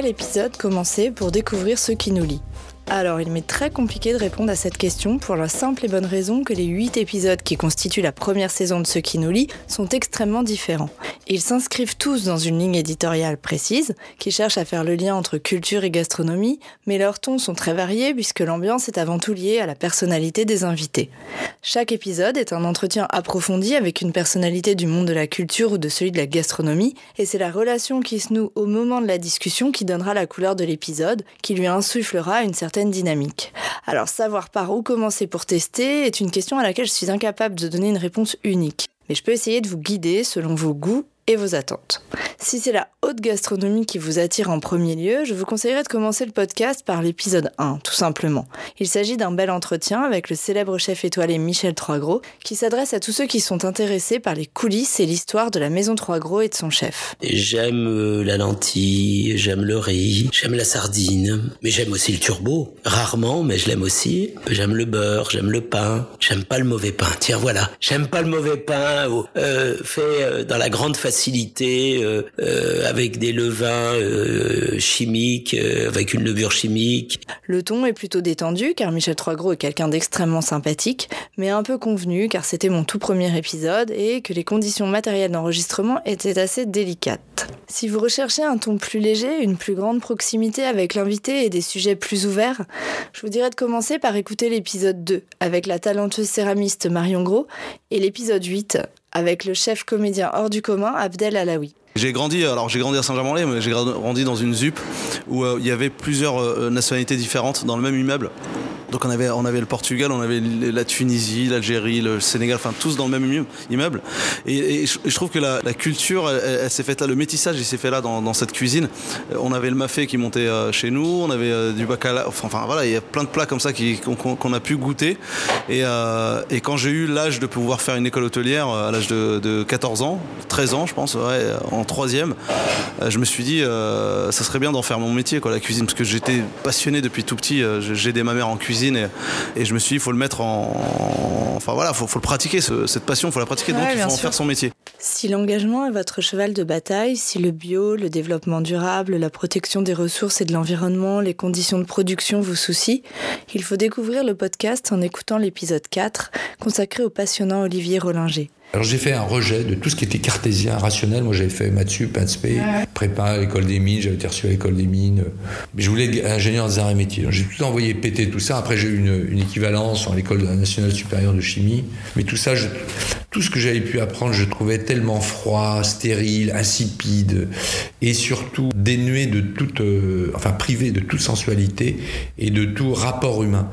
quel épisode commencer pour découvrir ce qui nous lie ? Alors, il m'est très compliqué de répondre à cette question pour la simple et bonne raison que les 8 épisodes qui constituent la première saison de Ce qui nous lie sont extrêmement différents. Ils s'inscrivent tous dans une ligne éditoriale précise, qui cherche à faire le lien entre culture et gastronomie, mais leurs tons sont très variés puisque l'ambiance est avant tout liée à la personnalité des invités. Chaque épisode est un entretien approfondi avec une personnalité du monde de la culture ou de celui de la gastronomie, et c'est la relation qui se noue au moment de la discussion qui donnera la couleur de l'épisode, qui lui insufflera une certaine dynamique. Alors, savoir par où commencer pour tester est une question à laquelle je suis incapable de donner une réponse unique. Mais je peux essayer de vous guider selon vos goûts et vos attentes. Si c'est la haute gastronomie qui vous attire en premier lieu, je vous conseillerais de commencer le podcast par l'épisode 1, tout simplement. Il s'agit d'un bel entretien avec le célèbre chef étoilé Michel Troisgros, qui s'adresse à tous ceux qui sont intéressés par les coulisses et l'histoire de la maison Troisgros et de son chef. J'aime la lentille, j'aime le riz, j'aime la sardine, mais j'aime aussi le turbo. Rarement, mais je l'aime aussi. J'aime le beurre, j'aime le pain, j'aime pas le mauvais pain. Tiens, voilà, j'aime pas le mauvais pain fait dans la grande facilité. Avec des levains chimiques, avec une levure chimique. Le ton est plutôt détendu car Michel Troisgros est quelqu'un d'extrêmement sympathique, mais un peu convenu car c'était mon tout premier épisode et que les conditions matérielles d'enregistrement étaient assez délicates. Si vous recherchez un ton plus léger, une plus grande proximité avec l'invité et des sujets plus ouverts, je vous dirais de commencer par écouter l'épisode 2 avec la talentueuse céramiste Marion Gros et l'épisode 8 avec le chef comédien hors du commun Abdel Alaoui. J'ai grandi à Saint-Germain-en-Laye, mais j'ai grandi dans une ZUP où il y avait plusieurs nationalités différentes dans le même immeuble. Donc on avait le Portugal, on avait la Tunisie, l'Algérie, le Sénégal, enfin tous dans le même immeuble. Et je trouve que la culture, elle s'est faite là, le métissage, il s'est fait là dans cette cuisine. On avait le mafé qui montait chez nous, on avait du bacala, enfin voilà, il y a plein de plats comme ça qu'on a pu goûter. Et quand j'ai eu l'âge de pouvoir faire une école hôtelière, à l'âge de 14 ans, 13 ans je pense, ouais, en 3e, je me suis dit, ça serait bien d'en faire mon métier, quoi, la cuisine, parce que j'étais passionné depuis tout petit, j'ai aidé ma mère en cuisine. Et je me suis dit, il faut le mettre Enfin voilà, faut le pratiquer, cette passion, il faut la pratiquer, donc il faut en faire son métier. Si l'engagement est votre cheval de bataille, si le bio, le développement durable, la protection des ressources et de l'environnement, les conditions de production vous soucient, il faut découvrir le podcast en écoutant l'épisode 4, consacré au passionnant Olivier Rollinger. Alors j'ai fait un rejet de tout ce qui était cartésien, rationnel. Moi j'avais fait maths sup, prépa à l'école des mines, j'avais été reçu à l'école des mines. Mais je voulais être ingénieur des arts et métiers. Donc, j'ai tout envoyé péter tout ça. Après j'ai eu une équivalence à l'école nationale supérieure de chimie. Mais tout ça, tout ce que j'avais pu apprendre, je trouvais tellement froid, stérile, insipide et surtout dénué de toute, privé de toute sensualité et de tout rapport humain.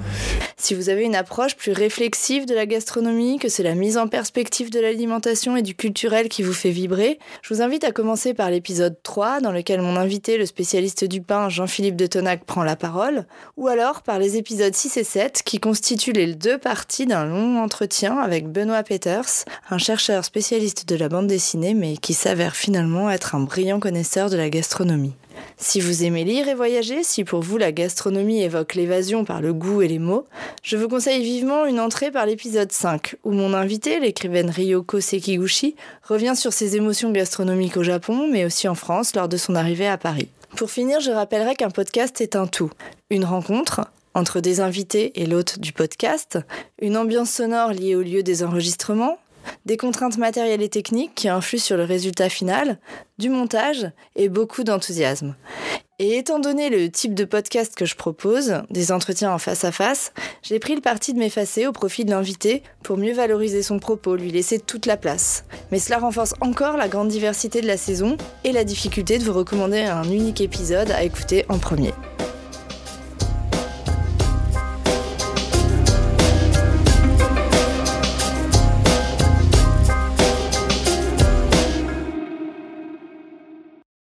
Si vous avez une approche plus réflexive de la gastronomie, que c'est la mise en perspective de l'alimentation et du culturel qui vous fait vibrer, je vous invite à commencer par l'épisode 3, dans lequel mon invité, le spécialiste du pain Jean-Philippe de Tonac, prend la parole, ou alors par les épisodes 6 et 7, qui constituent les deux parties d'un long entretien avec Benoît Peeters, un chercheur spécialiste de la bande dessinée, mais qui s'avère finalement être un brillant connaisseur de la gastronomie. Si vous aimez lire et voyager, si pour vous la gastronomie évoque l'évasion par le goût et les mots, je vous conseille vivement une entrée par l'épisode 5, où mon invitée, l'écrivaine Ryoko Sekiguchi, revient sur ses émotions gastronomiques au Japon, mais aussi en France lors de son arrivée à Paris. Pour finir, je rappellerai qu'un podcast est un tout. Une rencontre entre des invités et l'hôte du podcast, une ambiance sonore liée au lieu des enregistrements, des contraintes matérielles et techniques qui influent sur le résultat final, du montage et beaucoup d'enthousiasme. Et étant donné le type de podcast que je propose, des entretiens en face à face, j'ai pris le parti de m'effacer au profit de l'invité pour mieux valoriser son propos, lui laisser toute la place. Mais cela renforce encore la grande diversité de la saison et la difficulté de vous recommander un unique épisode à écouter en premier.